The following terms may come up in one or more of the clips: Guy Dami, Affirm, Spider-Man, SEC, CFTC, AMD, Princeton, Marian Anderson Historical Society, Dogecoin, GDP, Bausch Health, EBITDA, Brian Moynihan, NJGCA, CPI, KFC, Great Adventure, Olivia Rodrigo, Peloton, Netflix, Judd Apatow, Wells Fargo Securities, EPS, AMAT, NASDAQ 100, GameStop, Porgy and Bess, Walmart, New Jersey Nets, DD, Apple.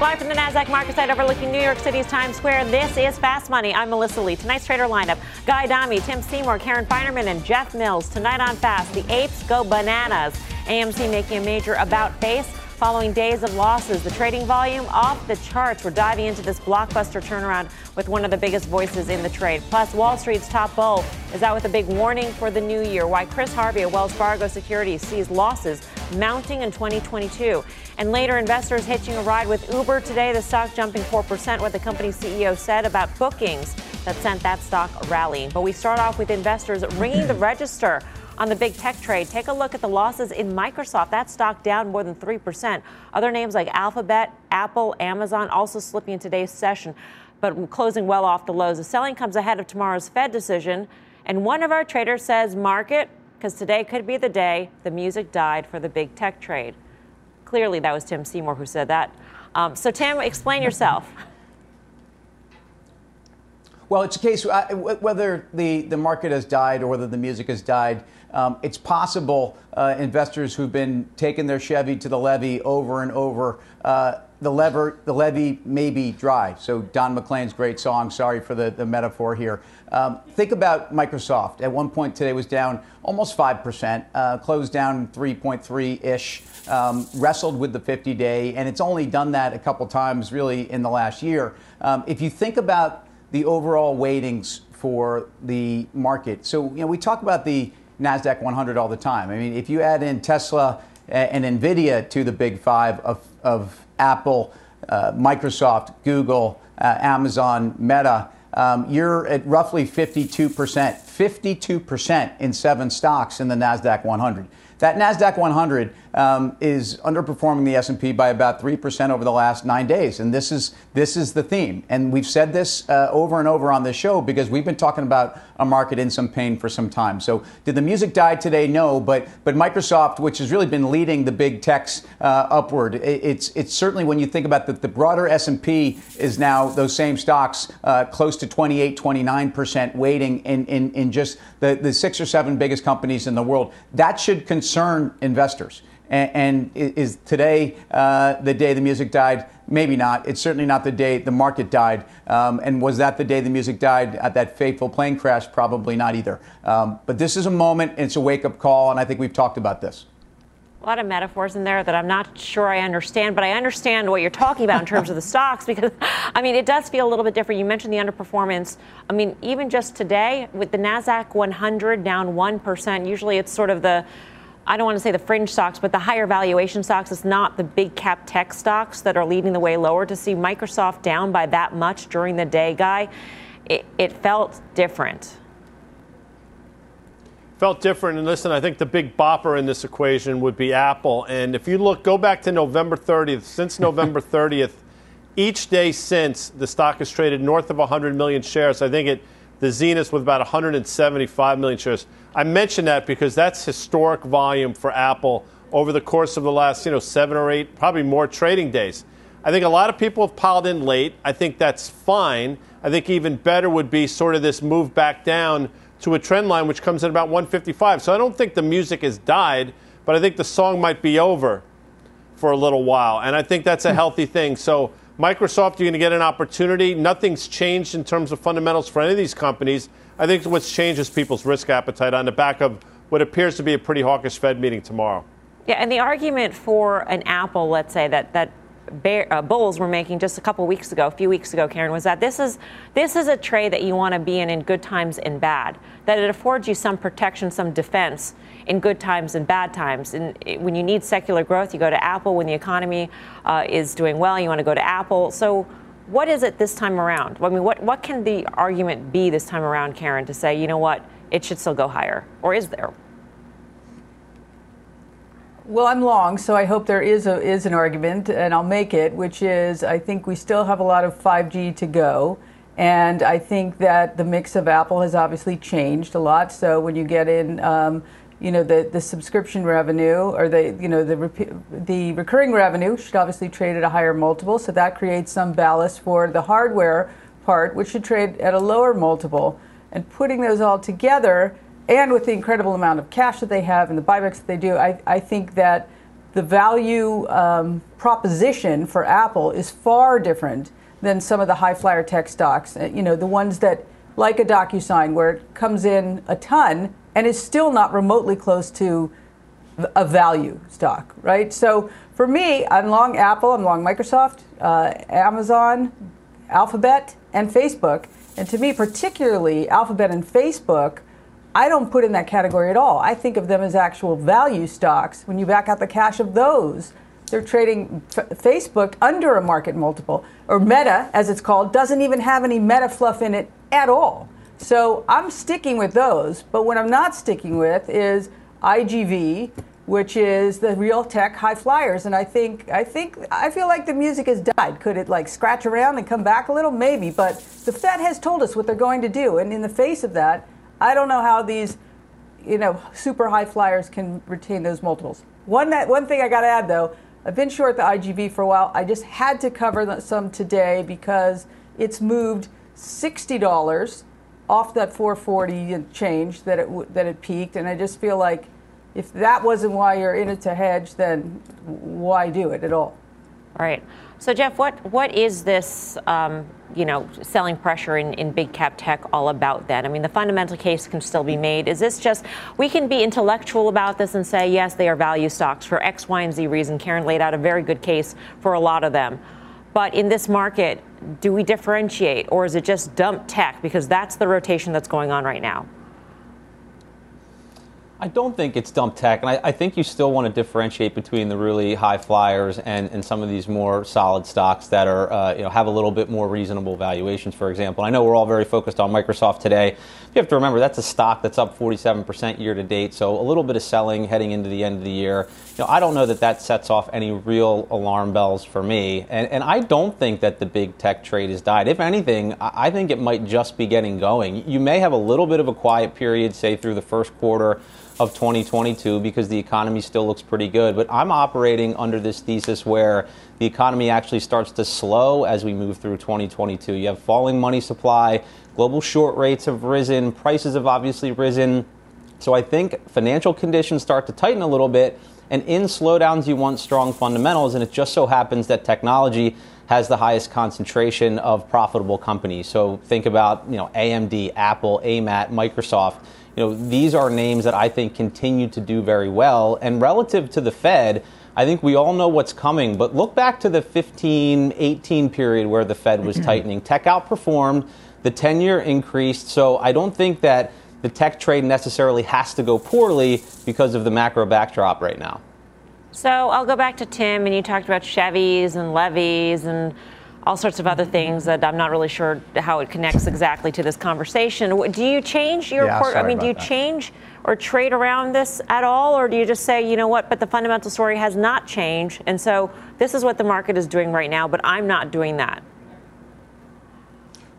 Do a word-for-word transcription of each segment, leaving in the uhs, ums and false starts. Live from the NASDAQ market site overlooking New York City's Times Square, this is Fast Money. I'm Melissa Lee. Tonight's trader lineup, Guy Dami, Tim Seymour, Karen Feinerman, and Jeff Mills. Tonight on Fast, the apes go bananas. A M C making a major about face following days of losses. The trading volume off the charts. We're diving into this blockbuster turnaround with one of the biggest voices in the trade. Plus, Wall Street's top bull is out with a big warning for the new year. Why Chris Harvey of Wells Fargo Securities sees losses mounting in twenty twenty-two. And later, investors hitching a ride with Uber today. The stock jumping four percent, what the company's C E O said about bookings that sent that stock rallying. But we start off with investors ringing the register on the big tech trade. Take a look at the losses in Microsoft. That stock down more than three percent. Other names like Alphabet, Apple, Amazon also slipping in today's session, but closing well off the lows. The selling comes ahead of tomorrow's Fed decision. And one of our traders says market, because today could be the day the music died for the big tech trade. Clearly, that was Tim Seymour who said that. Um, so, Tim, explain yourself. Well, it's a case uh, whether the, the market has died or whether the music has died. Um, it's possible uh, investors who've been taking their Chevy to the levee over and over, uh, the lever, the levee may be dry. So Don McLean's great song, sorry for the, the metaphor here. Um, think about Microsoft. At one point today was down almost five percent, uh, closed down three point three ish, um, wrestled with the fifty day, and it's only done that a couple times really in the last year. Um, if you think about the overall weightings for the market. So, you know, we talk about the NASDAQ one hundred all the time. I mean, if you add in Tesla and Nvidia to the big five of, of Apple, uh, Microsoft, Google, uh, Amazon, Meta, um, you're at roughly fifty-two percent, fifty-two percent in seven stocks in the NASDAQ one hundred. That NASDAQ one hundred um, is underperforming the S and P by about three percent over the last nine days. And this is this is the theme. And we've said this uh, over and over on this show because we've been talking about a market in some pain for some time. So did the music die today? No. But but Microsoft, which has really been leading the big techs uh, upward, it, it's it's certainly when you think about that the broader S and P is now those same stocks uh, close to twenty-eight, twenty-nine percent weighting in, in, in just the, the six or seven biggest companies in the world. That should concern Concern investors. And, and is today uh, the day the music died? Maybe not. It's certainly not the day the market died. Um, and was that the day the music died at that fateful plane crash? Probably not either. Um, but this is a moment. It's a wake-up call. And I think we've talked about this. A lot of metaphors in there that I'm not sure I understand, but I understand what you're talking about in terms of the stocks because, I mean, it does feel a little bit different. You mentioned the underperformance. I mean, even just today with the NASDAQ one hundred down one percent, usually it's sort of the I don't want to say the fringe stocks, but the higher valuation stocks. It's not the big cap tech stocks that are leading the way lower. To see Microsoft down by that much during the day, Guy, it, it felt different. Felt different. And listen, I think the big bopper in this equation would be Apple. And if you look, go back to November thirtieth, since November thirtieth, each day since, the stock has traded north of one hundred million shares. I think it the zenith with about one hundred seventy-five million shares. I mention that because that's historic volume for Apple over the course of the last, you know, seven or eight, probably more trading days. I think a lot of people have piled in late. I think that's fine. I think even better would be sort of this move back down to a trend line, which comes in about one fifty-five. So I don't think the music has died, but I think the song might be over for a little while. And I think that's a healthy thing. So Microsoft, you're going to get an opportunity. Nothing's changed in terms of fundamentals for any of these companies. I think what's changed is people's risk appetite on the back of what appears to be a pretty hawkish Fed meeting tomorrow. Yeah, and the argument for an Apple, let's say, that that bear, uh, bulls were making just a couple weeks ago, a few weeks ago, Karen, was that this is this is a trade that you want to be in in good times and bad, that it affords you some protection, some defense in good times and bad times. And when you need secular growth, you go to Apple. When the economy uh, is doing well, you want to go to Apple. So what is it this time around? I mean, what, what can the argument be this time around, Karen, to say, you know what, it should still go higher? Or is there? Well, I'm long, so I hope there is a, is an argument, and I'll make it, which is I think we still have a lot of five G to go. And I think that the mix of Apple has obviously changed a lot. So when you get in, um, you know, the, the subscription revenue or the, you know, the, the recurring revenue should obviously trade at a higher multiple. So that creates some ballast for the hardware part, which should trade at a lower multiple. And putting those all together, and with the incredible amount of cash that they have and the buybacks that they do, I, I think that the value um, proposition for Apple is far different than some of the high flyer tech stocks. You know, the ones that, like a DocuSign, where it comes in a ton and is still not remotely close to a value stock, right? So for me, I'm long Apple, I'm long Microsoft, uh, Amazon, Alphabet, and Facebook. And to me, particularly Alphabet and Facebook, I don't put in that category at all. I think of them as actual value stocks. When you back out the cash of those, they're trading f Facebook under a market multiple, or Meta, as it's called, doesn't even have any Meta fluff in it at all. So I'm sticking with those. But what I'm not sticking with is I G V, which is the real tech high flyers. And I think, I think, I feel like the music has died. Could it like scratch around and come back a little? Maybe. But the Fed has told us what they're going to do. And in the face of that, I don't know how these, you know, super high flyers can retain those multiples. One that one thing I got to add though, I've been short the I G V for a while. I just had to cover some today because it's moved sixty dollars off that four forty change that it that it peaked, and I just feel like if that wasn't why you're in it to hedge, then why do it at all? All right. So Jeff, what what is this? Um you know, selling pressure in, in big cap tech all about that? I mean, the fundamental case can still be made. Is this just, we can be intellectual about this and say, yes, they are value stocks for X, Y, and Z reason. Karen laid out a very good case for a lot of them. But in this market, do we differentiate, or is it just dump tech? Because that's the rotation that's going on right now. I don't think it's dump tech, and I, I think you still want to differentiate between the really high flyers and, and some of these more solid stocks that are, uh, you know, have a little bit more reasonable valuations, for example. I know we're all very focused on Microsoft today. You have to remember that's a stock that's up forty-seven percent year to date, so a little bit of selling heading into the end of the year. You know, I don't know that that sets off any real alarm bells for me, and, and I don't think that the big tech trade has died. If anything, I think it might just be getting going. You may have a little bit of a quiet period, say through the first quarter of twenty twenty-two, because the economy still looks pretty good. But I'm operating under this thesis where the economy actually starts to slow as we move through twenty twenty-two. You have falling money supply, global short rates have risen, prices have obviously risen. So I think financial conditions start to tighten a little bit. And in slowdowns, you want strong fundamentals. And it just so happens that technology has the highest concentration of profitable companies. So think about, you know, A M D, Apple, A M A T, Microsoft. You know, these are names that I think continue to do very well. And relative to the Fed, I think we all know what's coming. But look back to the fifteen, eighteen period where the Fed was tightening. Tech outperformed, the ten-year increased. So I don't think that the tech trade necessarily has to go poorly because of the macro backdrop right now. So I'll go back to Tim, and you talked about Chevys and levies and all sorts of other things that I'm not really sure how it connects exactly to this conversation. Do you change your yeah, port I mean, do you that. change or trade around this at all? Or do you just say, you know what, but the fundamental story has not changed, and so this is what the market is doing right now, but I'm not doing that?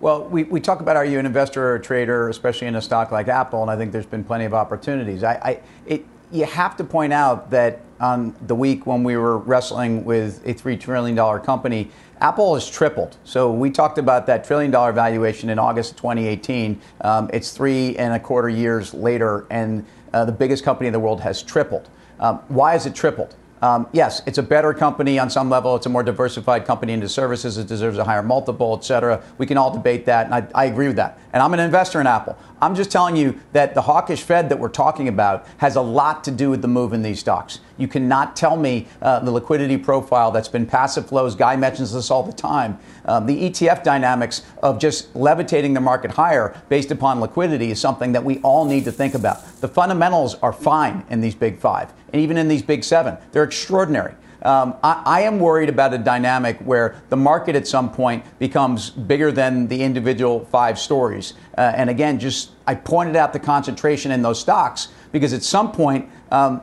Well, we, we talk about, are you an investor or a trader, especially in a stock like Apple, and I think there's been plenty of opportunities. I, I it, You have to point out that on the week when we were wrestling with a three trillion dollar company, Apple has tripled. So we talked about that trillion dollar valuation in August twenty eighteen. Um, it's three and a quarter years later, and uh, the biggest company in the world has tripled. Um, why has it tripled? Um, yes, it's a better company on some level. It's a more diversified company into services. It deserves a higher multiple, et cetera. We can all debate that, and I, I agree with that. And I'm an investor in Apple. I'm just telling you that the hawkish Fed that we're talking about has a lot to do with the move in these stocks. You cannot tell me uh, the liquidity profile that's been passive flows. Guy mentions this all the time. Um, the E T F dynamics of just levitating the market higher based upon liquidity is something that we all need to think about. The fundamentals are fine in these big five, and even in these big seven. They're extraordinary. Um, I, I am worried about a dynamic where the market at some point becomes bigger than the individual five stories. Uh, and again, just I pointed out the concentration in those stocks because at some point, um,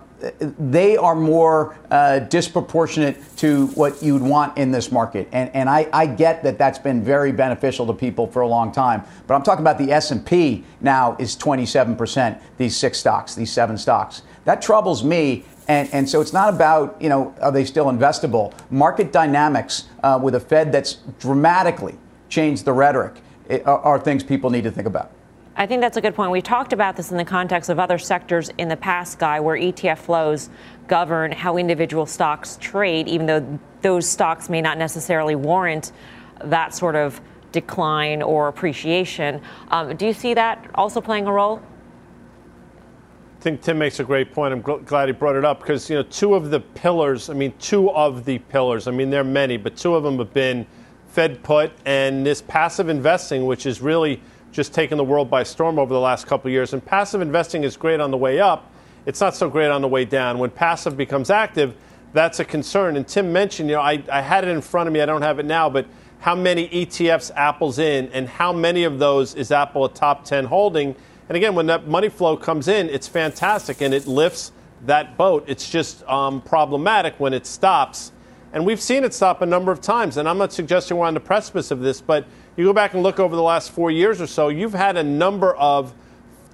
they are more uh, disproportionate to what you'd want in this market. And, and I, I get that that's been very beneficial to people for a long time. But I'm talking about the S and P now is twenty-seven percent, these six stocks, these seven stocks. That troubles me. And, and so it's not about, you know, are they still investable? Market dynamics uh, with a Fed that's dramatically changed the rhetoric are, are things people need to think about. I think that's a good point. We've talked about this in the context of other sectors in the past, Guy, where E T F flows govern how individual stocks trade, even though those stocks may not necessarily warrant that sort of decline or appreciation. Um, do you see that also playing a role? I think Tim makes a great point. I'm glad he brought it up because, you know, two of the pillars, I mean, two of the pillars, I mean, there are many, but two of them have been Fed put and this passive investing, which is really just taken the world by storm over the last couple of years. And passive investing is great on the way up. It's not so great on the way down. When passive becomes active, that's a concern. And Tim mentioned, you know, I, I had it in front of me. I don't have it now, but how many E T Fs Apple's in and how many of those is Apple a top ten holding? And again, when that money flow comes in, it's fantastic and it lifts that boat. It's just um, problematic when it stops. And we've seen it stop a number of times. And I'm not suggesting we're on the precipice of this, but you go back and look over the last four years or so, you've had a number of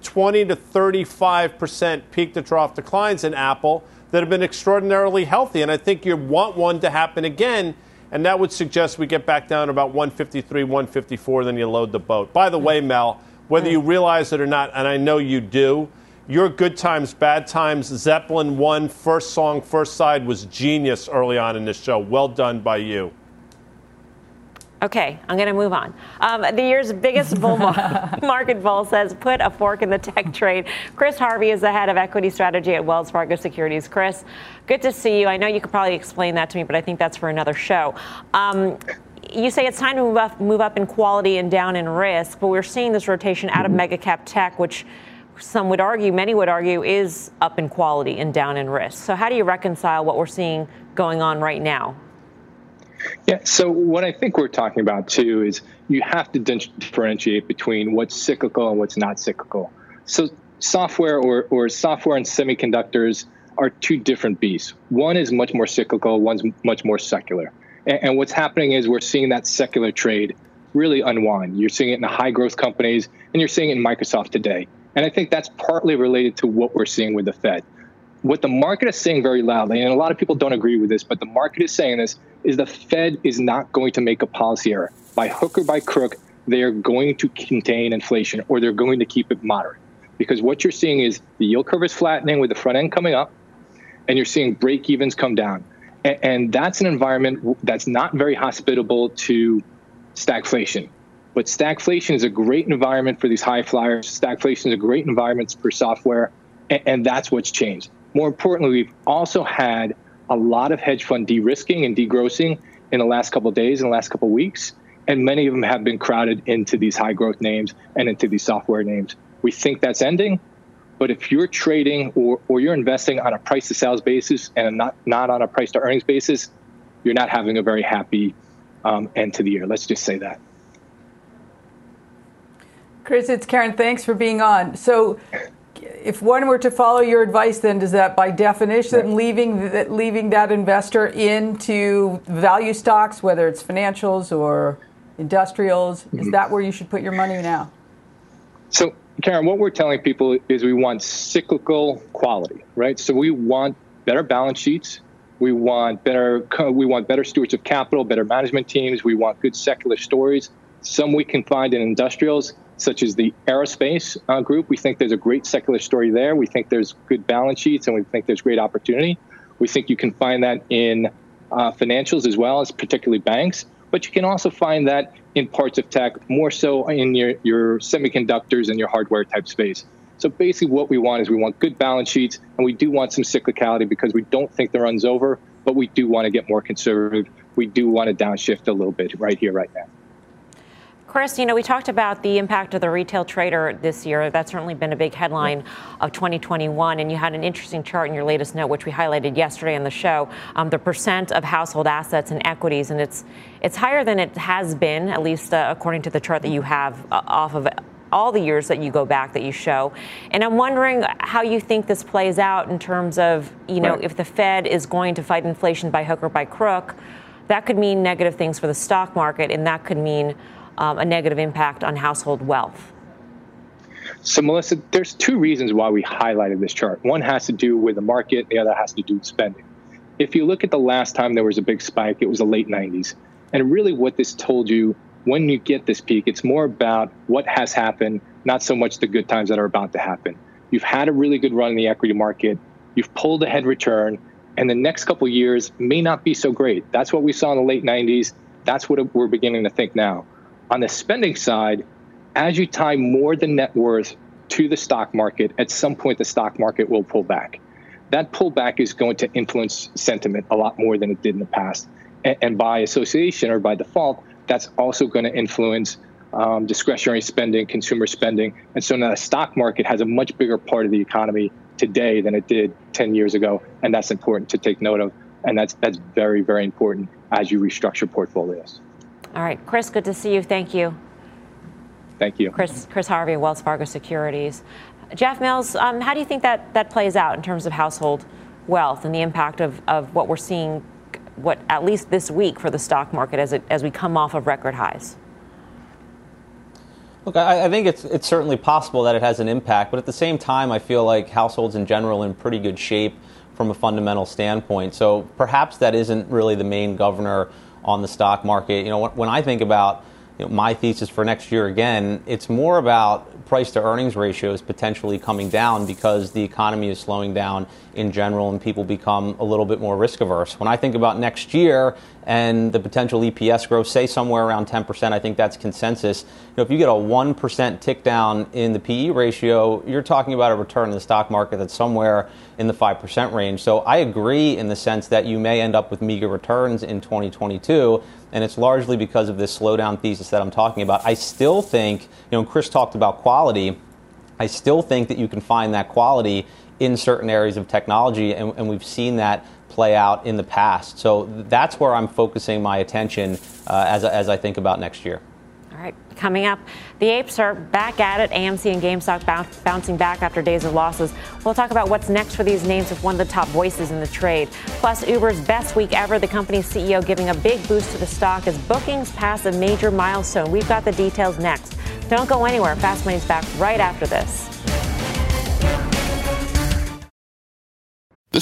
twenty to thirty-five percent peak to trough declines in Apple that have been extraordinarily healthy. And I think you want one to happen again. And that would suggest we get back down about one fifty-three, one fifty-four, then you load the boat. By the way, Mel, whether you realize it or not, and I know you do, your good times, bad times, Zeppelin one, first song, first side was genius early on in this show. Well done by you. Okay, I'm going to move on. Um, the year's biggest bull market bull says put a fork in the tech trade. Chris Harvey is the head of equity strategy at Wells Fargo Securities. Chris, good to see you. I know you could probably explain that to me, but I think that's for another show. Um, you say it's time to move up, move up in quality and down in risk, but we're seeing this rotation out of mega cap tech, which some would argue, many would argue, is up in quality and down in risk. So how do you reconcile what we're seeing going on right now? Yeah, so what I think we're talking about, too, is you have to differentiate between what's cyclical and what's not cyclical. So software or, or software and semiconductors are two different beasts. One is much more cyclical. One's much more secular. And, and what's happening is we're seeing that secular trade really unwind. You're seeing it in the high growth companies and you're seeing it in Microsoft today. And I think that's partly related to what we're seeing with the Fed. What the market is saying very loudly, and a lot of people don't agree with this, but the market is saying this, is the Fed is not going to make a policy error. By hook or by crook, they are going to contain inflation or they're going to keep it moderate. Because what you're seeing is the yield curve is flattening with the front end coming up, and you're seeing break-evens come down. And, and that's an environment that's not very hospitable to stagflation. But stagflation is a great environment for these high flyers. Stagflation is a great environment for software, and, and that's what's changed. More importantly, we've also had a lot of hedge fund de-risking and degrossing in the last couple of days and the last couple of weeks, and many of them have been crowded into these high growth names and into these software names. We think that's ending, but if you're trading or, or you're investing on a price to sales basis and not, not on a price to earnings basis, you're not having a very happy um, end to the year. Let's just say that. Chris, it's Karen. Thanks for being on. So, if one were to follow your advice, then does that, by definition, leaving that, leaving that investor into value stocks, whether it's financials or industrials, mm-hmm. is that where you should put your money now? So, Karen, what we're telling people is we want cyclical quality, right? So we want better balance sheets, we want better, we want better stewards of capital, better management teams, we want good secular stories. Some we can find in industrials, such as the aerospace uh, group. We think there's a great secular story there. We think there's good balance sheets, and we think there's great opportunity. We think you can find that in uh, financials as well as particularly banks. But you can also find that in parts of tech, more so in your, your semiconductors and your hardware type space. So basically what we want is we want good balance sheets, and we do want some cyclicality because we don't think the run's over, but we do want to get more conservative. We do want to downshift a little bit right here, right now. Chris, you know, we talked about the impact of the retail trader this year. That's certainly been a big headline of twenty twenty-one. And you had an interesting chart in your latest note, which we highlighted yesterday on the show, um, the percent of household assets and equities. And it's it's higher than it has been, at least uh, according to the chart that you have uh, off of all the years that you go back that you show. And I'm wondering how you think this plays out in terms of, you know, right. if the Fed is going to fight inflation by hook or by crook, that could mean negative things for the stock market, and that could mean um, a negative impact on household wealth. So, Melissa, there's two reasons why we highlighted this chart. One has to do with the market. The other has to do with spending. If you look at the last time there was a big spike, it was the late nineties. And really what this told you, when you get this peak, it's more about what has happened, not so much the good times that are about to happen. You've had a really good run in the equity market. You've pulled ahead return. And the next couple of years may not be so great. That's what we saw in the late nineties. That's what we're beginning to think now. On the spending side, as you tie more than net worth to the stock market, at some point the stock market will pull back. That pullback is going to influence sentiment a lot more than it did in the past. And, and by association or by default, that's also going to influence um, discretionary spending, consumer spending. And so now the stock market has a much bigger part of the economy today than it did ten years ago. And that's important to take note of. And that's, that's very, very important as you restructure portfolios. All right, Chris, good to see you. Thank you. Thank you. Chris, Chris Harvey, Wells Fargo Securities. Jeff Mills, um, how do you think that, that plays out in terms of household wealth and the impact of, of what we're seeing, what at least this week for the stock market as, it, as we come off of record highs? Look, I, I think it's, it's certainly possible that it has an impact, but at the same time, I feel like households in general are in pretty good shape from a fundamental standpoint. So perhaps that isn't really the main governor on the stock market. You know, when I think about you know, my thesis for next year, again, it's more about price to earnings ratios potentially coming down because the economy is slowing down in general and people become a little bit more risk averse. When I think about next year and the potential E P S growth, say somewhere around ten percent, I think that's consensus. You know, if you get a one percent tick down in the P E ratio, you're talking about a return in the stock market that's somewhere in the five percent range. So I agree in the sense that you may end up with meager returns in twenty twenty-two, and it's largely because of this slowdown thesis that I'm talking about. I still think, you know, Chris talked about quality. I still think that you can find that quality in certain areas of technology, and, and we've seen that play out in the past. So that's where I'm focusing my attention uh, as, as I think about next year. All right, coming up, the apes are back at it. A M C and GameStop bounce, bouncing back after days of losses. We'll talk about what's next for these names with one of the top voices in the trade. Plus, Uber's best week ever. The company's C E O giving a big boost to the stock as bookings pass a major milestone. We've got the details next. Don't go anywhere. Fast Money's back right after this. The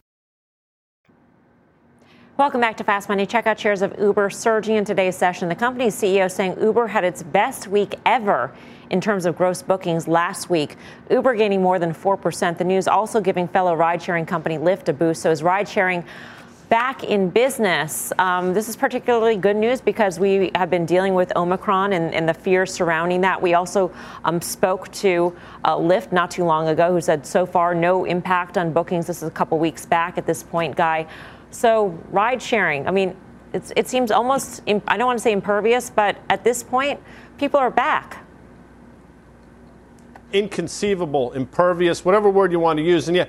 Welcome back to Fast Money. Check out shares of Uber surging in today's session. The company's C E O saying Uber had its best week ever in terms of gross bookings last week. Uber gaining more than four percent. The news also giving fellow ride-sharing company Lyft a boost. So is ride-sharing back in business? Um, this is particularly good news because we have been dealing with Omicron and, and the fear surrounding that. We also um, spoke to uh, Lyft not too long ago, who said so far no impact on bookings. This is a couple weeks back at this point, Guy. So ride sharing, I mean, it's, it seems almost, imp- I don't want to say impervious, but at this point, people are back. Inconceivable, impervious, whatever word you want to use. And yeah,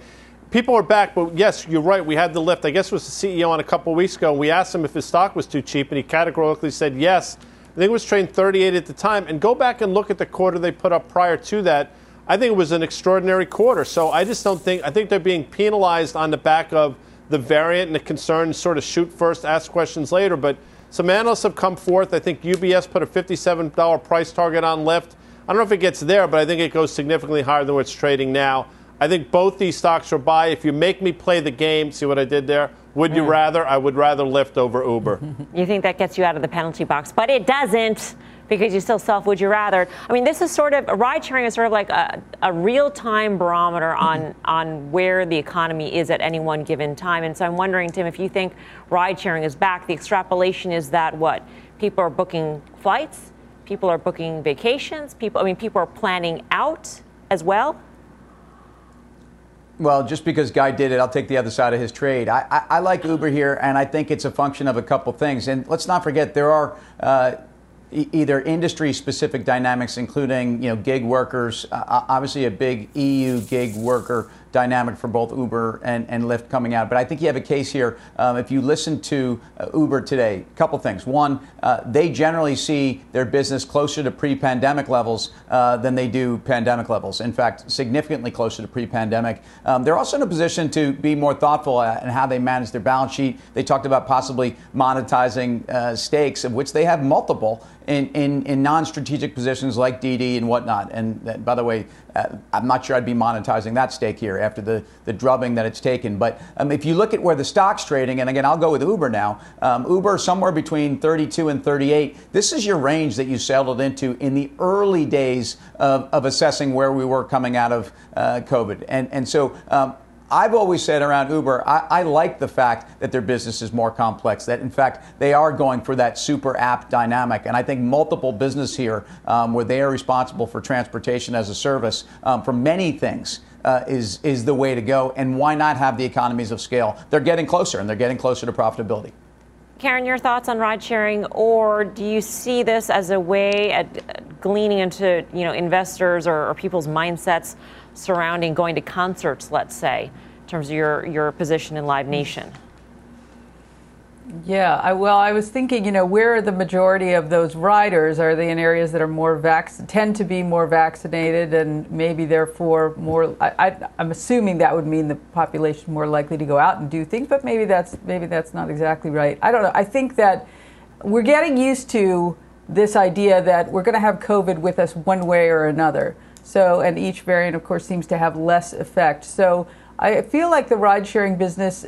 people are back, but yes, you're right. We had the Lyft. I guess it was the C E O on a couple of weeks ago. We asked him if his stock was too cheap, and he categorically said yes. I think it was trading thirty-eight at the time. And go back and look at the quarter they put up prior to that. I think it was an extraordinary quarter. So I just don't think, I think they're being penalized on the back of the variant and the concern, sort of shoot first, ask questions later. But some analysts have come forth. I think U B S put a fifty-seven dollars price target on Lyft. I don't know if it gets there, but I think it goes significantly higher than where it's trading now. I think both these stocks are buy. If you make me play the game, see what I did there? Would you mm. rather? I would rather Lyft over Uber. You think that gets you out of the penalty box, but it doesn't, because you still self would you rather. I mean, this is sort of, ride sharing is sort of like a, a real-time barometer on, mm. on where the economy is at any one given time. And so I'm wondering, Tim, if you think ride sharing is back, the extrapolation is that what? People are booking flights, people are booking vacations, people, I mean, people are planning out as well. Well, just because Guy did it, I'll take the other side of his trade. I, I, I like Uber here, and I think it's a function of a couple things. And let's not forget, there are uh, e- either industry-specific dynamics, including, you know, gig workers, uh, obviously a big E U gig worker dynamic for both Uber and, and Lyft coming out. But I think you have a case here. Um, if you listen to uh, Uber today, a couple things. One, uh, they generally see their business closer to pre-pandemic levels uh, than they do pandemic levels. In fact, significantly closer to pre-pandemic. Um, they're also in a position to be more thoughtful in how they manage their balance sheet. They talked about possibly monetizing uh, stakes, of which they have multiple in, in, in non-strategic positions like D D and whatnot. And uh, by the way, uh, I'm not sure I'd be monetizing that stake here after the, the drubbing that it's taken. But um, if you look at where the stock's trading, and again, I'll go with Uber now, um, Uber somewhere between thirty-two and thirty-eight. This is your range that you settled into in the early days of, of assessing where we were coming out of uh, COVID. And, and so um, I've always said around Uber, I, I like the fact that their business is more complex, that in fact, they are going for that super app dynamic. And I think multiple business here um, where they are responsible for transportation as a service um, for many things. Uh, is is the way to go, and why not have the economies of scale? They're getting closer, and they're getting closer to profitability. Karen, your thoughts on ride sharing, or do you see this as a way at gleaning into, you know, investors or, or people's mindsets surrounding going to concerts, let's say, in terms of your your position in Live Nation? Yeah, I, well, I was thinking, you know, where are the majority of those riders? Are they in areas that are more vac- tend to be more vaccinated and maybe therefore more? I, I, I'm assuming that would mean the population more likely to go out and do things, but maybe that's maybe that's not exactly right. I don't know. I think that we're getting used to this idea that we're going to have COVID with us one way or another. So, and each variant, of course, seems to have less effect. So, I feel like the ride-sharing business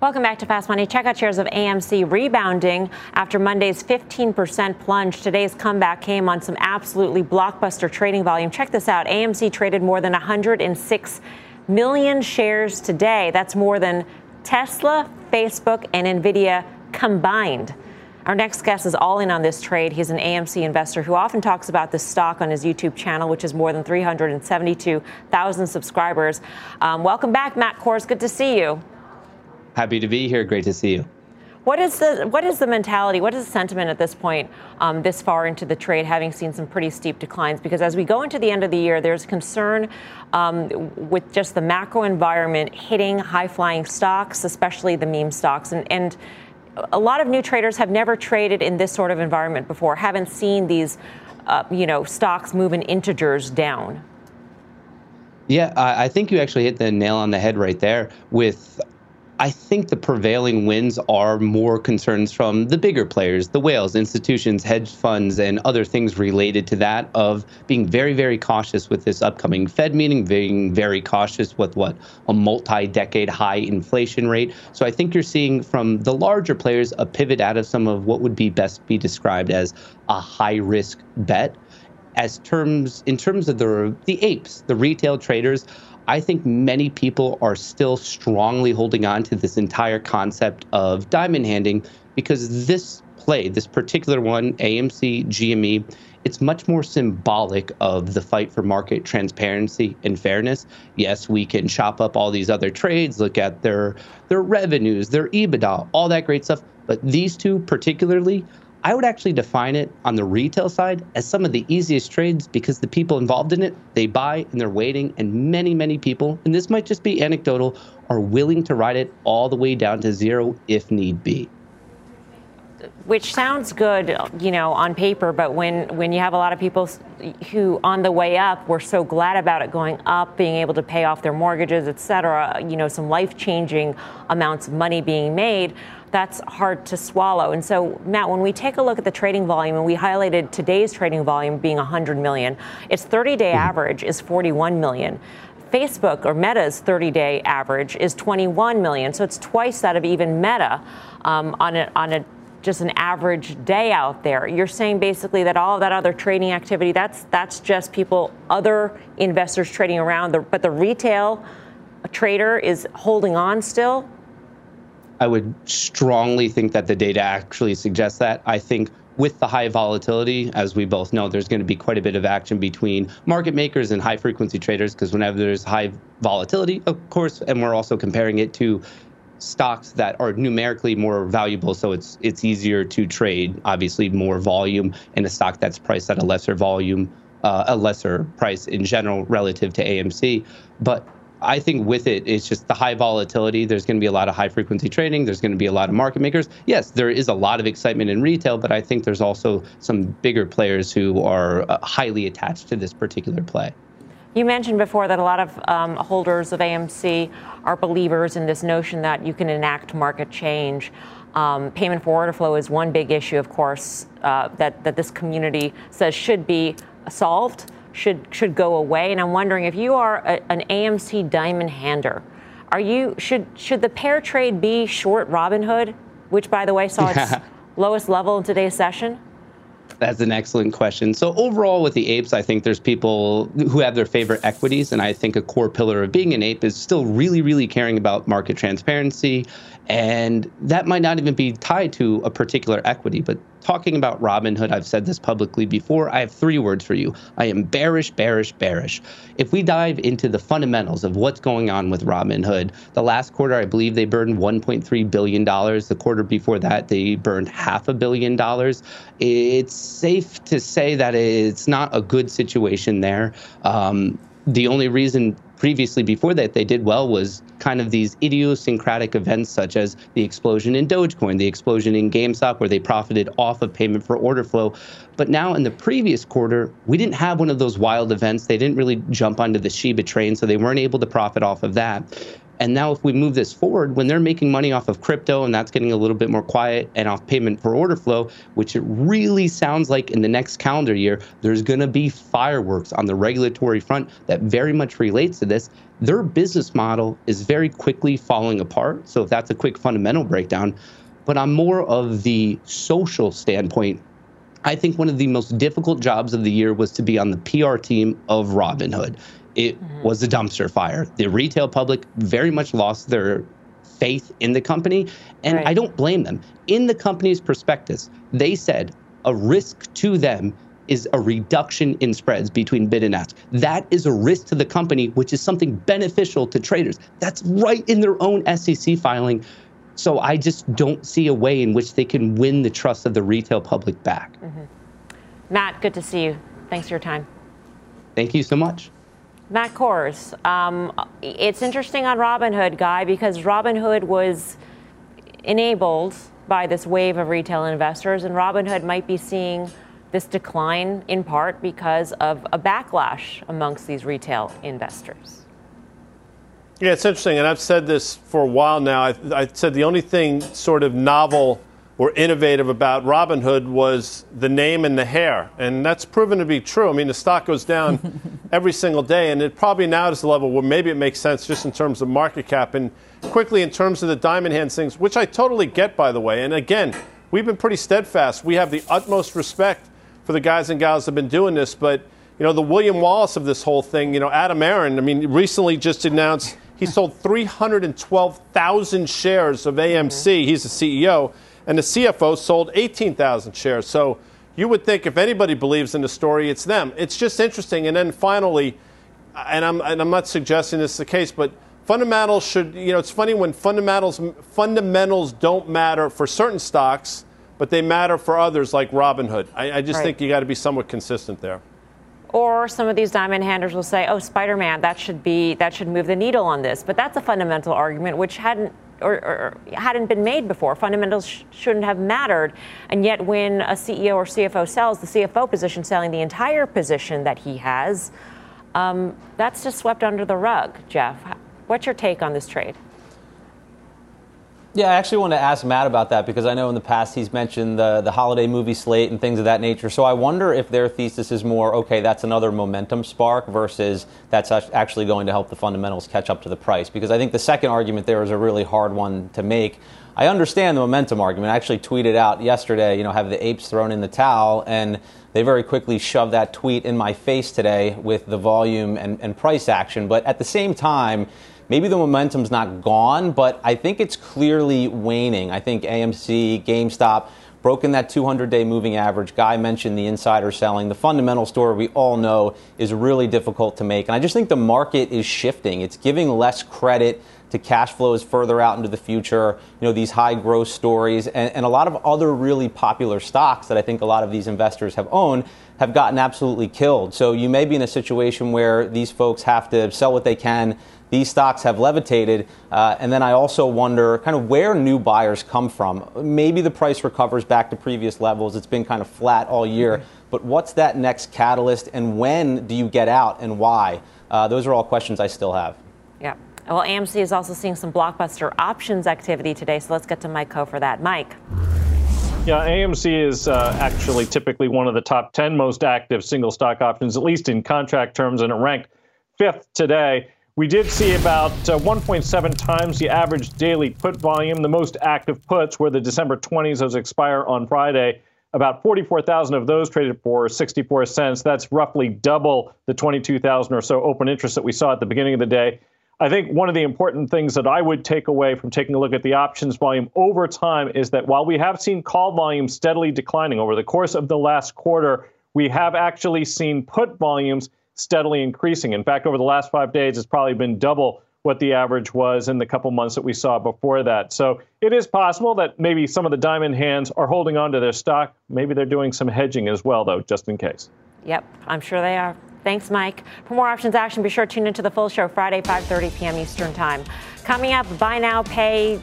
Welcome back to Fast Money. Check out shares of A M C rebounding after Monday's fifteen percent plunge. Today's comeback came on some absolutely blockbuster trading volume. Check this out. A M C traded more than one hundred six million shares today. That's more than Tesla, Facebook, and Nvidia combined. Our next guest is all in on this trade. He's an A M C investor who often talks about this stock on his YouTube channel, which has more than three hundred seventy-two thousand subscribers. Um, welcome back, Matt Kors. Good to see you. Happy to be here. Great to see you. What is the what is the mentality? What is the sentiment at this point, um, this far into the trade, having seen some pretty steep declines? Because as we go into the end of the year, there's concern um, with just the macro environment hitting high-flying stocks, especially the meme stocks. And, and a lot of new traders have never traded in this sort of environment before, haven't seen these, uh, you know, stocks move in integers down. Yeah, I think you actually hit the nail on the head right there with. I think the prevailing winds are more concerns from the bigger players, the whales, institutions, hedge funds, and other things related to that of being very, very cautious with this upcoming Fed meeting, being very cautious with what a multi-decade high inflation rate. So I think you're seeing from the larger players a pivot out of some of what would be best be described as a high-risk bet. As terms in terms of the the apes, the retail traders, I think many people are still strongly holding on to this entire concept of diamond handing because this play, this particular one, A M C, G M E, it's much more symbolic of the fight for market transparency and fairness. Yes, we can chop up all these other trades, look at their their revenues, their EBITDA, all that great stuff. But these two particularly, I would actually define it on the retail side as some of the easiest trades because the people involved in it, they buy and they're waiting, and many, many people, and this might just be anecdotal, are willing to ride it all the way down to zero if need be. Which sounds good, you know, on paper, but when, when you have a lot of people who on the way up were so glad about it going up, being able to pay off their mortgages, et cetera, you know, some life-changing amounts of money being made, that's hard to swallow. And so, Matt, when we take a look at the trading volume, and we highlighted today's trading volume being one hundred million, its thirty-day average is forty-one million. Facebook, or Meta's thirty-day average, is twenty-one million. So it's twice that of even Meta um, on a, on a just an average day out there. You're saying basically that all of that other trading activity, that's that's just people, other investors trading around, the, but the retail trader is holding on still? I would strongly think that the data actually suggests that. I think with the high volatility, as we both know, there's going to be quite a bit of action between market makers and high frequency traders, because whenever there's high volatility, of course, and we're also comparing it to stocks that are numerically more valuable, so it's it's easier to trade, obviously more volume, and a stock that's priced at a lesser volume, uh, a lesser price in general relative to A M C. But I think with it, it's just the high volatility. There's going to be a lot of high frequency trading. There's going to be a lot of market makers. Yes, there is a lot of excitement in retail, but I think there's also some bigger players who are highly attached to this particular play. You mentioned before that a lot of um, holders of A M C are believers in this notion that you can enact market change. Um, payment for order flow is one big issue, of course, uh, that, that this community says should be solved. should should go away. And I'm wondering if you are a, an A M C diamond hander, are you should should the pair trade be short Robinhood, which by the way saw its lowest level in today's session? That's an excellent question. So overall with the apes, I think there's people who have their favorite equities. And I think a core pillar of being an ape is still really, really caring about market transparency. And that might not even be tied to a particular equity. But talking about Robinhood, I've said this publicly before, I have three words for you. I am bearish, bearish, bearish. If we dive into the fundamentals of what's going on with Robinhood, the last quarter, I believe they burned one point three billion dollars. The quarter before that, they burned half a billion dollars. It's safe to say that it's not a good situation there. Um, the only reason previously before that they did well was kind of these idiosyncratic events such as the explosion in Dogecoin, the explosion in GameStop, where they profited off of payment for order flow. But now in the previous quarter, we didn't have one of those wild events. They didn't really jump onto the Shiba train, so they weren't able to profit off of that. And now if we move this forward, when they're making money off of crypto, and that's getting a little bit more quiet, and off payment for order flow, which it really sounds like in the next calendar year, there's going to be fireworks on the regulatory front that very much relates to this. Their business model is very quickly falling apart. So that's a quick fundamental breakdown. But on more of the social standpoint, I think one of the most difficult jobs of the year was to be on the P R team of Robinhood. It was a dumpster fire. The retail public very much lost their faith in the company. And right. I don't blame them. In the company's prospectus, they said a risk to them is a reduction in spreads between bid and ask. That is a risk to the company, which is something beneficial to traders. That's right in their own S E C filing. So I just don't see a way in which they can win the trust of the retail public back. Mm-hmm. Matt, good to see you. Thanks for your time. Thank you so much. Matt Kors, um, it's interesting on Robinhood, Guy, because Robinhood was enabled by this wave of retail investors, and Robinhood might be seeing this decline in part because of a backlash amongst these retail investors. Yeah, it's interesting, and I've said this for a while now. I, I said the only thing sort of novel or innovative about Robinhood was the name and the hair, and that's proven to be true. I mean, the stock goes down every single day, and it probably now is the level where maybe it makes sense just in terms of market cap. And quickly in terms of the diamond hands things, which I totally get, by the way, and again, we've been pretty steadfast. We have the utmost respect for the guys and gals that have been doing this, but you know, the William Wallace of this whole thing, you know, Adam Aron, I mean, recently just announced he sold three hundred twelve thousand shares of A M C. He's the C E O. And the C F O sold eighteen thousand shares. So you would think if anybody believes in the story, it's them. It's just interesting. And then finally, and I'm, and I'm not suggesting this is the case, but fundamentals should, you know, it's funny when fundamentals, fundamentals don't matter for certain stocks, but they matter for others like Robinhood. I, I just right. think you got to be somewhat consistent there. Or some of these diamond handers will say, oh, Spider-Man, that should be, that should move the needle on this. But that's a fundamental argument, which hadn't, Or, or hadn't been made before. Fundamentals sh shouldn't have mattered. And yet when a C E O or C F O sells, the C F O position selling the entire position that he has, um, that's just swept under the rug. Jeff, what's your take on this trade? Yeah, I actually want to ask Matt about that, because I know in the past he's mentioned the, the holiday movie slate and things of that nature. So I wonder if their thesis is more, okay, that's another momentum spark versus that's actually going to help the fundamentals catch up to the price. Because I think the second argument there is a really hard one to make. I understand the momentum argument. I actually tweeted out yesterday, you know, have the apes thrown in the towel? And they very quickly shoved that tweet in my face today with the volume and, and price action. But at the same time, maybe the momentum's not gone, but I think it's clearly waning. I think A M C, GameStop, broken that two hundred day moving average. Guy mentioned the insider selling. The fundamental story we all know is really difficult to make. And I just think the market is shifting. It's giving less credit to cash flows further out into the future, you know, these high growth stories, and, and a lot of other really popular stocks that I think a lot of these investors have owned have gotten absolutely killed. So you may be in a situation where these folks have to sell what they can. These stocks have levitated. Uh, and then I also wonder kind of where new buyers come from. Maybe the price recovers back to previous levels. It's been kind of flat all year. Mm-hmm. But what's that next catalyst? And when do you get out and why? Uh, those are all questions I still have. Yeah. Well, A M C is also seeing some blockbuster options activity today, so let's get to Mike Coe for that. Mike. Yeah, A M C is uh, actually typically one of the top ten most active single stock options, at least in contract terms, and it ranked fifth today. We did see about uh, one point seven times the average daily put volume. The most active puts were the December twenties. Those expire on Friday. About forty-four thousand of those traded for sixty-four cents. That's roughly double the twenty-two thousand or so open interest that we saw at the beginning of the day. I think one of the important things that I would take away from taking a look at the options volume over time is that while we have seen call volume steadily declining over the course of the last quarter, we have actually seen put volumes steadily increasing. In fact, over the last five days, it's probably been double what the average was in the couple months that we saw before that. So it is possible that maybe some of the diamond hands are holding on to their stock. Maybe they're doing some hedging as well, though, just in case. Yep, I'm sure they are. Thanks, Mike. For more options action, be sure to tune into the full show Friday, five thirty p m Eastern Time. Coming up, buy now, pay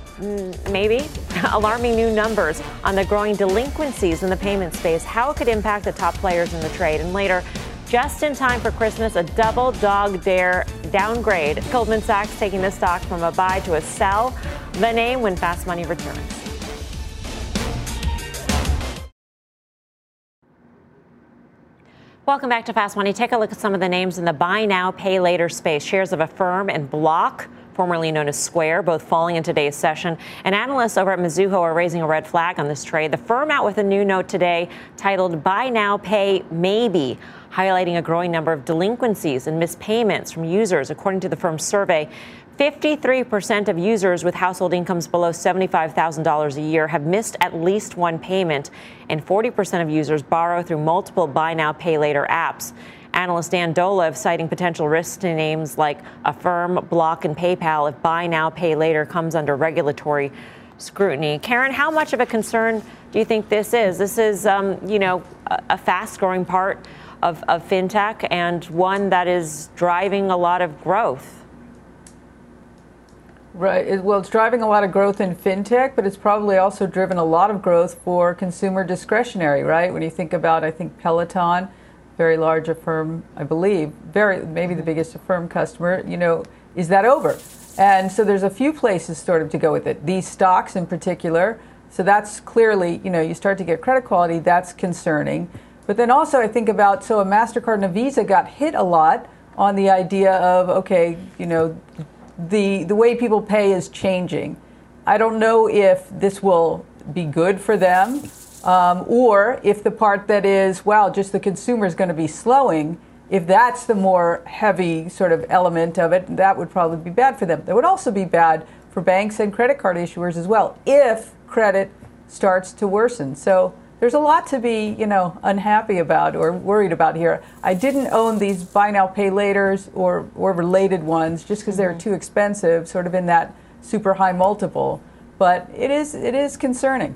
maybe alarming new numbers on the growing delinquencies in the payment space, how it could impact the top players in the trade. And later, just in time for Christmas, a double dog dare downgrade. Goldman Sachs taking the stock from a buy to a sell. The name when Fast Money returns. Welcome back to Fast Money. Take a look at some of the names in the buy now, pay later space. Shares of Affirm and Block, formerly known as Square, both falling in today's session. And analysts over at Mizuho are raising a red flag on this trade. The firm out with a new note today titled Buy Now, Pay Maybe, highlighting a growing number of delinquencies and missed payments from users. According to the firm's survey, fifty-three percent of users with household incomes below seventy-five thousand dollars a year have missed at least one payment, and forty percent of users borrow through multiple buy now, pay later apps. Analyst Dan Dolev citing potential risks to names like Affirm, Block, and PayPal if buy now, pay later comes under regulatory scrutiny. Karen, how much of a concern do you think this is? This is, um, you know, a fast-growing part of, of fintech and one that is driving a lot of growth. Right. Well, it's driving a lot of growth in fintech, but it's probably also driven a lot of growth for consumer discretionary, right? When you think about, I think, Peloton, very large Affirm, I believe, very maybe the biggest Affirm customer, you know, is that over? And so there's a few places sort of to go with it. These stocks in particular. So that's clearly, you know, you start to get credit quality, that's concerning. But then also I think about, so a MasterCard and a Visa got hit a lot on the idea of, okay, you know, the the way people pay is changing. I don't know if this will be good for them, um, or if the part that is, wow, just the consumer is going to be slowing, if that's the more heavy sort of element of it, that would probably be bad for them. That would also be bad for banks and credit card issuers as well, if credit starts to worsen. So there's a lot to be, you know, unhappy about or worried about here. I didn't own these buy now, pay laters or, or related ones just because mm-hmm. they're too expensive, sort of in that super high multiple. But it is it is concerning.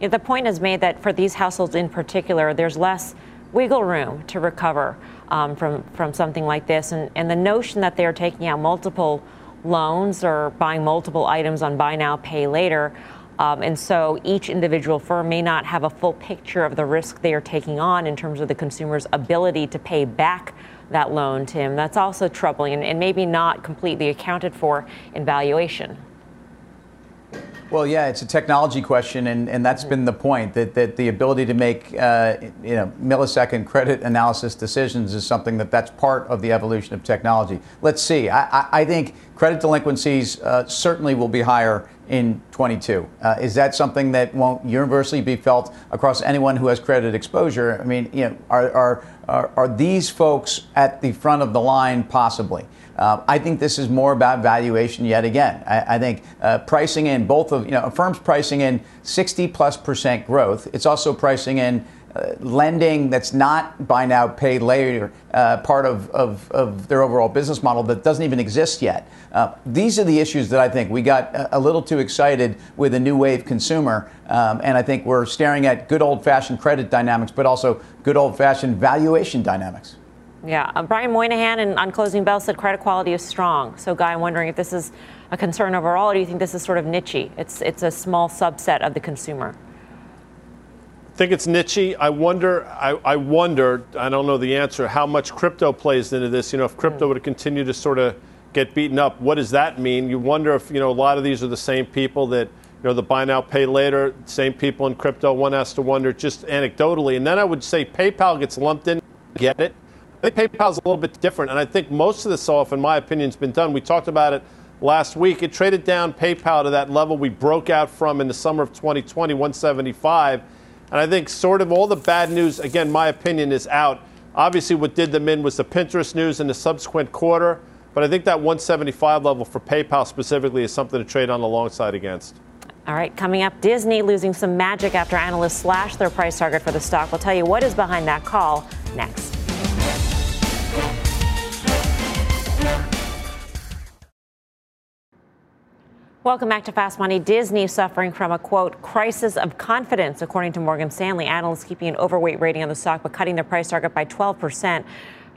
Yeah, the point is made that for these households in particular, there's less wiggle room to recover um, from, from something like this. And, and the notion that they're taking out multiple loans or buying multiple items on buy now, pay later, Um, and so each individual firm may not have a full picture of the risk they are taking on in terms of the consumer's ability to pay back that loan, Tim. That's also troubling and, and maybe not completely accounted for in valuation. Well, yeah, it's a technology question, and, and that's mm-hmm. been the point, that, that the ability to make uh, you know, millisecond credit analysis decisions is something that that's part of the evolution of technology. Let's see. I, I, I think credit delinquencies uh, certainly will be higher in twenty-two. Uh, is that something that won't universally be felt across anyone who has credit exposure? I mean, you know, are, are, are, are these folks at the front of the line possibly? Uh, I think this is more about valuation yet again. I, I think uh, pricing in both of, you know, a firm's pricing in sixty plus percent growth. It's also pricing in uh, lending that's not buy now, pay later, uh, part of, of, of their overall business model that doesn't even exist yet. Uh, these are the issues that I think we got a, a little too excited with a new wave consumer. Um, and I think we're staring at good old fashioned credit dynamics, but also good old fashioned valuation dynamics. Yeah. Um, Brian Moynihan and on Closing Bell said credit quality is strong. So, Guy, I'm wondering if this is a concern overall, or do you think this is sort of niche-y? It's, it's a small subset of the consumer. I think it's niche-y. I wonder, I, I wonder, I don't know the answer, how much crypto plays into this. You know, if crypto mm. were to continue to sort of get beaten up, what does that mean? You wonder if, you know, a lot of these are the same people that, you know, the buy now, pay later, same people in crypto. One has to wonder just anecdotally. And then I would say PayPal gets lumped in. Get it? I think PayPal's a little bit different, and I think most of this off, in my opinion, has been done. We talked about it last week. It traded down PayPal to that level we broke out from in the summer of twenty twenty, one seventy-five, And I think sort of all the bad news, again, my opinion, is out. Obviously, what did them in was the Pinterest news in the subsequent quarter. But I think that one seventy-five level for PayPal specifically is something to trade on the long side against. All right, coming up, Disney losing some magic after analysts slashed their price target for the stock. We'll tell you what is behind that call next. Welcome back to Fast Money. Disney suffering from a, quote, crisis of confidence, according to Morgan Stanley. Analysts keeping an overweight rating on the stock, but cutting their price target by twelve percent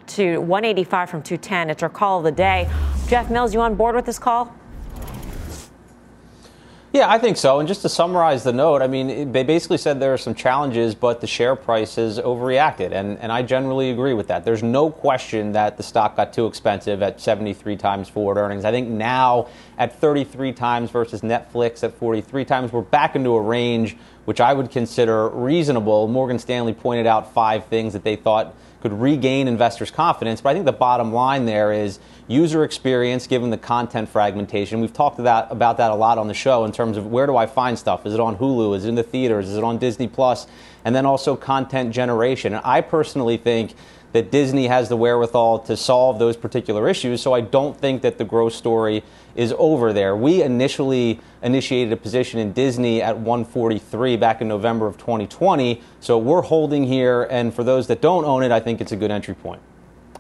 to one eighty-five from two ten. It's our call of the day. Jeff Mills, you on board with this call? Yeah, I think so. And just to summarize the note, I mean, they basically said there are some challenges, but the share prices overreacted. And, and I generally agree with that. There's no question that the stock got too expensive at seventy-three times forward earnings. I think now at thirty-three times versus Netflix at forty-three times, we're back into a range which I would consider reasonable. Morgan Stanley pointed out five things that they thought could regain investors' confidence. But I think the bottom line there is user experience, given the content fragmentation. We've talked about, about that a lot on the show in terms of where do I find stuff? Is it on Hulu? Is it in the theaters? Is it on Disney Plus? And then also content generation. And I personally think that Disney has the wherewithal to solve those particular issues. So I don't think that the growth story is over there. We initially initiated a position in Disney at one forty-three back in November of twenty twenty. So we're holding here. And for those that don't own it, I think it's a good entry point.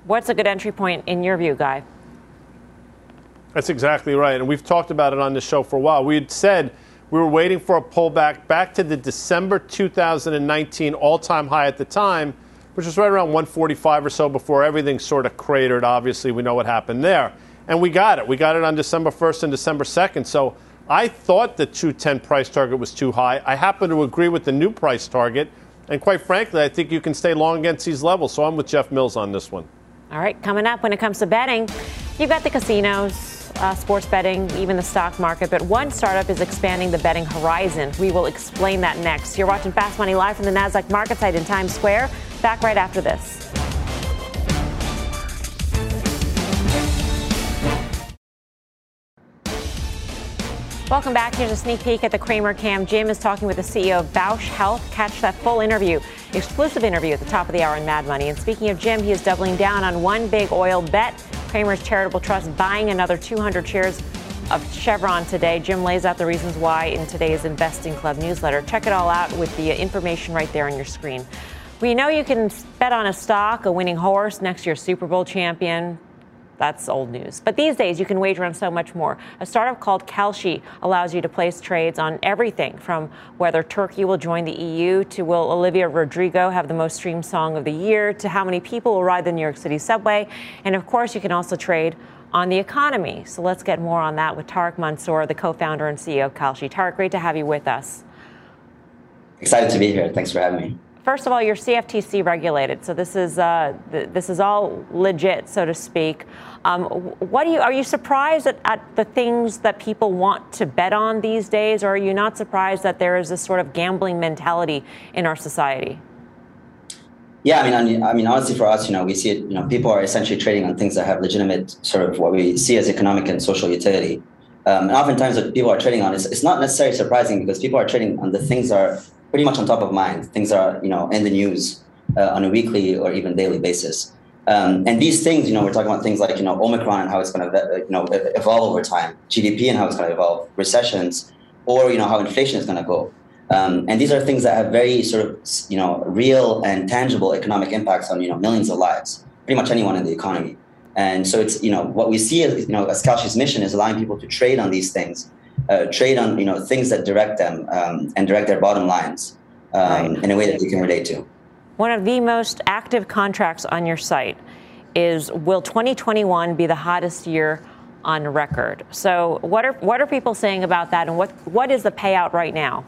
What's a good entry point in your view, Guy? That's exactly right. And we've talked about it on this show for a while. We had said we were waiting for a pullback back to the December two thousand nineteen all-time high at the time, which was right around one forty-five or so before everything sort of cratered. Obviously, we know what happened there. And we got it. We got it on December first and December second. So I thought the two ten price target was too high. I happen to agree with the new price target. And quite frankly, I think you can stay long against these levels. So I'm with Jeff Mills on this one. All right, coming up, when it comes to betting, you've got the casinos, Uh, sports betting, even the stock market. But one startup is expanding the betting horizon. We will explain that next. You're watching Fast Money live from the NASDAQ market site in Times Square. Back right after this. Welcome back. Here's a sneak peek at the Cramer Cam. Jim is talking with the C E O of Bausch Health. Catch that full interview, exclusive interview at the top of the hour in Mad Money. And speaking of Jim, he is doubling down on one big oil bet. Cramer's Charitable Trust buying another two hundred shares of Chevron today. Jim lays out the reasons why in today's Investing Club newsletter. Check it all out with the information right there on your screen. We know you can bet on a stock, a winning horse, next year's Super Bowl champion. That's old news. But these days, you can wager on so much more. A startup called Kalshi allows you to place trades on everything from whether Turkey will join the E U to will Olivia Rodrigo have the most streamed song of the year to how many people will ride the New York City subway. And of course, you can also trade on the economy. So let's get more on that with Tarek Mansour, the co-founder and C E O of Kalshi. Tarek, great to have you with us. Excited to be here. Thanks for having me. First of all, you're C F T C regulated, so this is uh, th- this is all legit, so to speak. Um, what do you are you surprised at, at the things that people want to bet on these days, or are you not surprised that there is this sort of gambling mentality in our society? Yeah, I mean, I mean, honestly, for us, you know, we see it. You know, people are essentially trading on things that have legitimate sort of what we see as economic and social utility, um, and oftentimes what people are trading on is it's not necessarily surprising because people are trading on the things that are pretty much on top of mind. Things are, you know, in the news uh, on a weekly or even daily basis. Um, and these things, you know, we're talking about things like, you know, Omicron and how it's going to, you know, evolve over time, G D P and how it's going to evolve, recessions, or, you know, how inflation is going to go. Um, and these are things that have very sort of, you know, real and tangible economic impacts on, you know, millions of lives, pretty much anyone in the economy. And so it's, you know, what we see as, you know, as Kalshi's mission is allowing people to trade on these things. Uh, trade on, you know, things that direct them um, and direct their bottom lines um, right. in a way that they can relate to. One of the most active contracts on your site is, will twenty twenty-one be the hottest year on record? So what are what are people saying about that, and what what is the payout right now?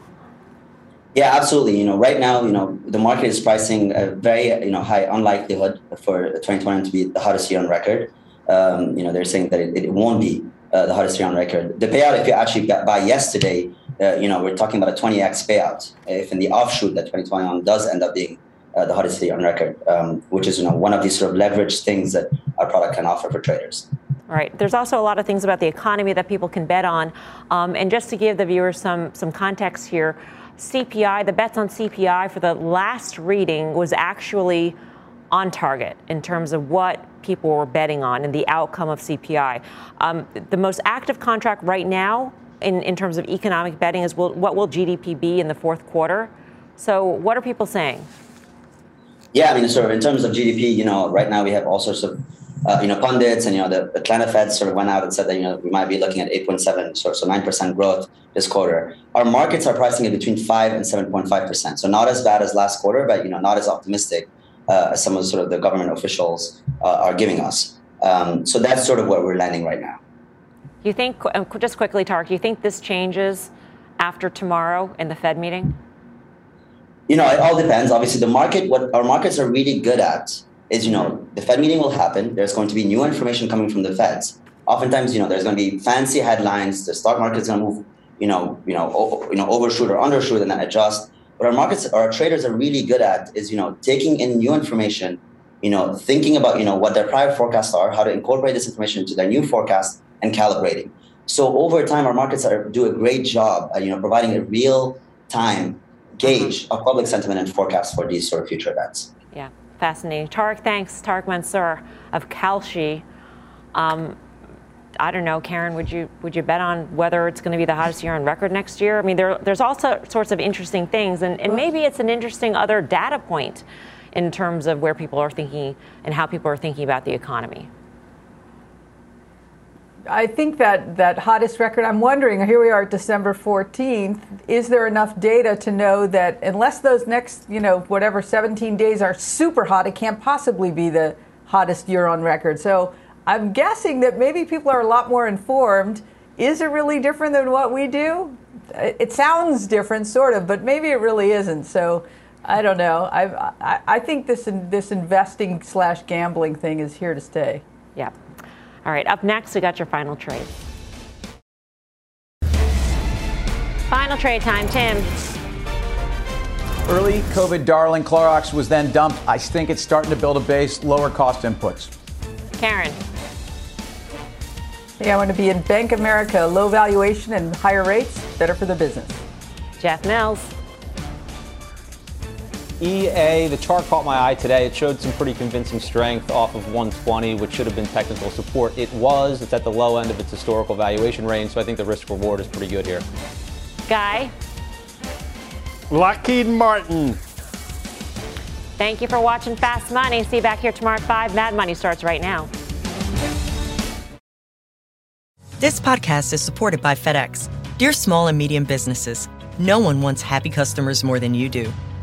Yeah, absolutely. You know, right now, you know, the market is pricing a very, you know, high unlikelihood for twenty twenty-one to be the hottest year on record. Um, you know, they're saying that it, it won't be. Uh, the hottest year on record. The payout, if you actually buy yesterday, uh, you know, we're talking about a twenty x payout. If in the offshoot that twenty twenty-one does end up being uh, the hottest year on record, um, which is, you know, one of these sort of leveraged things that our product can offer for traders. All right. There's also a lot of things about the economy that people can bet on. Um, and just to give the viewers some some context here, C P I, the bets on C P I for the last reading was actually on target in terms of what people were betting on and the outcome of C P I. Um, the most active contract right now in, in terms of economic betting is will, what will G D P be in the fourth quarter? So what are people saying? Yeah, I mean, so in terms of G D P, you know, right now we have all sorts of Uh, you know, pundits and, you know, the Atlanta Fed sort of went out and said that, you know, we might be looking at eight point seven, so, so nine percent growth this quarter. Our markets are pricing it between five and seven point five percent. So not as bad as last quarter, but, you know, not as optimistic uh, as some of the, sort of the government officials uh, are giving us. Um, so that's sort of where we're landing right now. You think, just quickly, Tarek, do you think this changes after tomorrow in the Fed meeting? You know, it all depends. Obviously, the market, what our markets are really good at is, you know, the Fed meeting will happen. There's going to be new information coming from the Feds. Oftentimes, you know, there's going to be fancy headlines. The stock market's going to move, you know, you know, o- you know, overshoot or undershoot and then adjust. What our markets, our traders are really good at is, you know, taking in new information, you know, thinking about, you know, what their prior forecasts are, how to incorporate this information into their new forecast and calibrating. So over time, our markets are do a great job at, you know, providing a real time gauge of public sentiment and forecast for these sort of future events. Yeah. Fascinating. Tarek, thanks. Tarek Mansour of Kalshi. Um, I don't know, Karen, would you would you bet on whether it's going to be the hottest year on record next year? I mean, there, there's all sorts of interesting things, and, and maybe it's an interesting other data point in terms of where people are thinking and how people are thinking about the economy. I think that that hottest record, I'm wondering, here we are at December fourteenth, is there enough data to know that unless those next, you know, whatever seventeen days are super hot, it can't possibly be the hottest year on record. So I'm guessing that maybe people are a lot more informed. Is it really different than what we do? It sounds different, sort of, but maybe it really isn't. So I don't know. I I, I think this this investing slash gambling thing is here to stay. Yeah. All right, up next, we got your final trade. Final trade time, Tim. Early COVID darling Clorox was then dumped. I think it's starting to build a base, lower cost inputs. Karen. Yeah, I want to be in Bank America, low valuation and higher rates, better for the business. Jeff Mills. E A, the chart caught my eye today. It showed some pretty convincing strength off of one twenty, which should have been technical support. It was. It's at the low end of its historical valuation range, so I think the risk-reward is pretty good here. Guy? Lockheed Martin. Thank you for watching Fast Money. See you back here tomorrow at five. Mad Money starts right now. This podcast is supported by FedEx. Dear small and medium businesses, no one wants happy customers more than you do.